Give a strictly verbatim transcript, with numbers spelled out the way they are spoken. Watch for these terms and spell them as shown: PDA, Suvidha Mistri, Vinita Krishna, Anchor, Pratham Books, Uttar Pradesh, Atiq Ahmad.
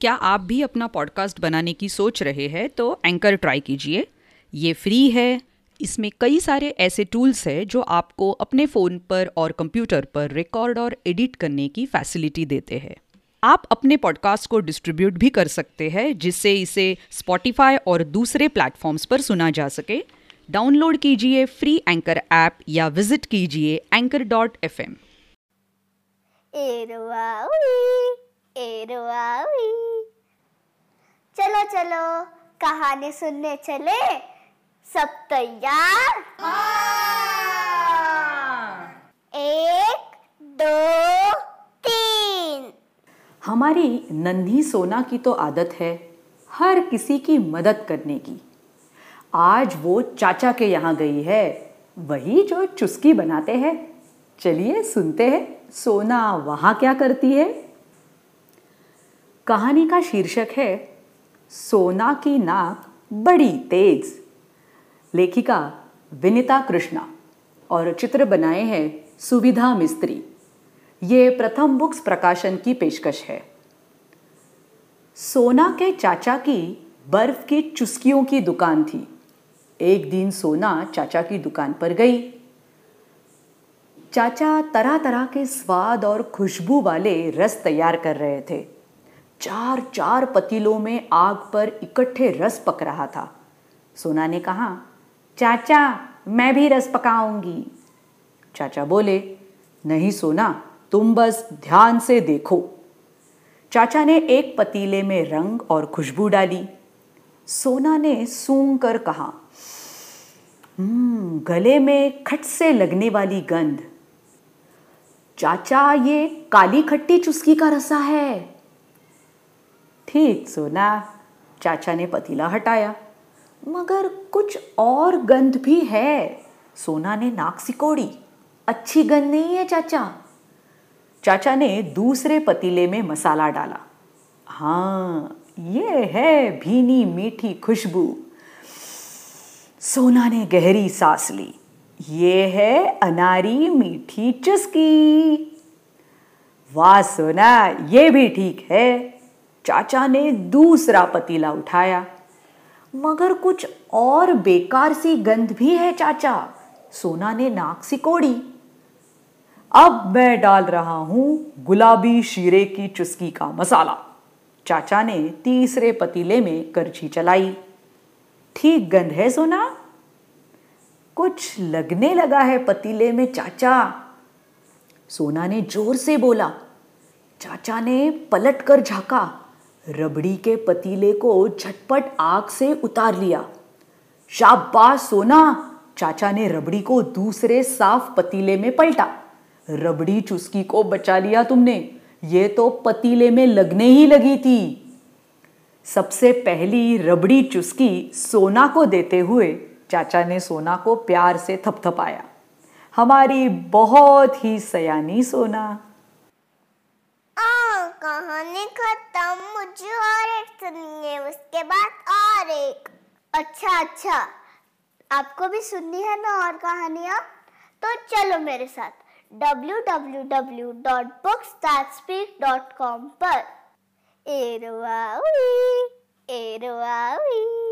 क्या आप भी अपना पॉडकास्ट बनाने की सोच रहे हैं तो एंकर ट्राई कीजिए। ये फ्री है, इसमें कई सारे ऐसे टूल्स हैं जो आपको अपने फ़ोन पर और कंप्यूटर पर रिकॉर्ड और एडिट करने की फैसिलिटी देते हैं। आप अपने पॉडकास्ट को डिस्ट्रीब्यूट भी कर सकते हैं जिससे इसे स्पॉटिफाई और दूसरे प्लेटफॉर्म्स पर सुना जा सके। डाउनलोड कीजिए फ्री एंकर ऐप या विजिट कीजिए anchor dot f m। चलो चलो कहानी सुनने चले, सब तैयार? हाँ। एक दो तीन। हमारी नन्ही सोना की तो आदत है हर किसी की मदद करने की। आज वो चाचा के यहाँ गई है, वही जो चुस्की बनाते हैं। चलिए सुनते हैं सोना वहाँ क्या करती है। कहानी का शीर्षक है सोना की नाक बड़ी तेज। लेखिका विनिता कृष्णा और चित्र बनाए हैं सुविधा मिस्त्री। ये प्रथम बुक्स प्रकाशन की पेशकश है। सोना के चाचा की बर्फ की चुस्कियों की दुकान थी। एक दिन सोना चाचा की दुकान पर गई। चाचा तरह तरह के स्वाद और खुशबू वाले रस तैयार कर रहे थे। चार चार पतीलों में आग पर इकट्ठे रस पक रहा था। सोना ने कहा, चाचा मैं भी रस पकाऊंगी। चाचा बोले, नहीं सोना, तुम बस ध्यान से देखो। चाचा ने एक पतीले में रंग और खुशबू डाली। सोना ने सूंघ कर कहा, हम्म, गले में खट से लगने वाली गंध। चाचा ये काली खट्टी चुस्की का रसा है। ठीक सोना, चाचा ने पतीला हटाया, मगर कुछ और गंध भी है। सोना ने नाक सिकोड़ी, अच्छी गंध नहीं है चाचा। चाचा ने दूसरे पतीले में मसाला डाला। हाँ, ये है भीनी मीठी खुशबू। सोना ने गहरी सांस ली, ये है अनारी मीठी चुस्की। वाह सोना, ये भी ठीक है। चाचा ने दूसरा पतीला उठाया, मगर कुछ और बेकार सी गंध भी है चाचा। सोना ने नाक सिकोड़ी, अब मैं डाल रहा हूँ गुलाबी शीरे की चुस्की का मसाला। चाचा ने तीसरे पतीले में करछी चलाई, ठीक गंध है सोना। कुछ लगने लगा है पतीले में चाचा, सोना ने जोर से बोला। चाचा ने पलट कर झाँका, रबड़ी के पतीले को झटपट आग से उतार लिया। शाबाश सोना, चाचा ने रबड़ी को दूसरे साफ पतीले में पलटा। रबड़ी चुस्की को बचा लिया तुमने, ये तो पतीले में लगने ही लगी थी। सबसे पहली रबड़ी चुस्की सोना को देते हुए चाचा ने सोना को प्यार से थपथपाया, हमारी बहुत ही सयानी सोना। आ, कहानी खत्म। मुझे और एक सुनिए, उसके बाद और एक। अच्छा अच्छा, आपको भी सुननी है ना और कहानियाँ? तो चलो मेरे साथ double-u double-u double-u dot booksthatspeak dot com पर। एरुआवी एरुआवी।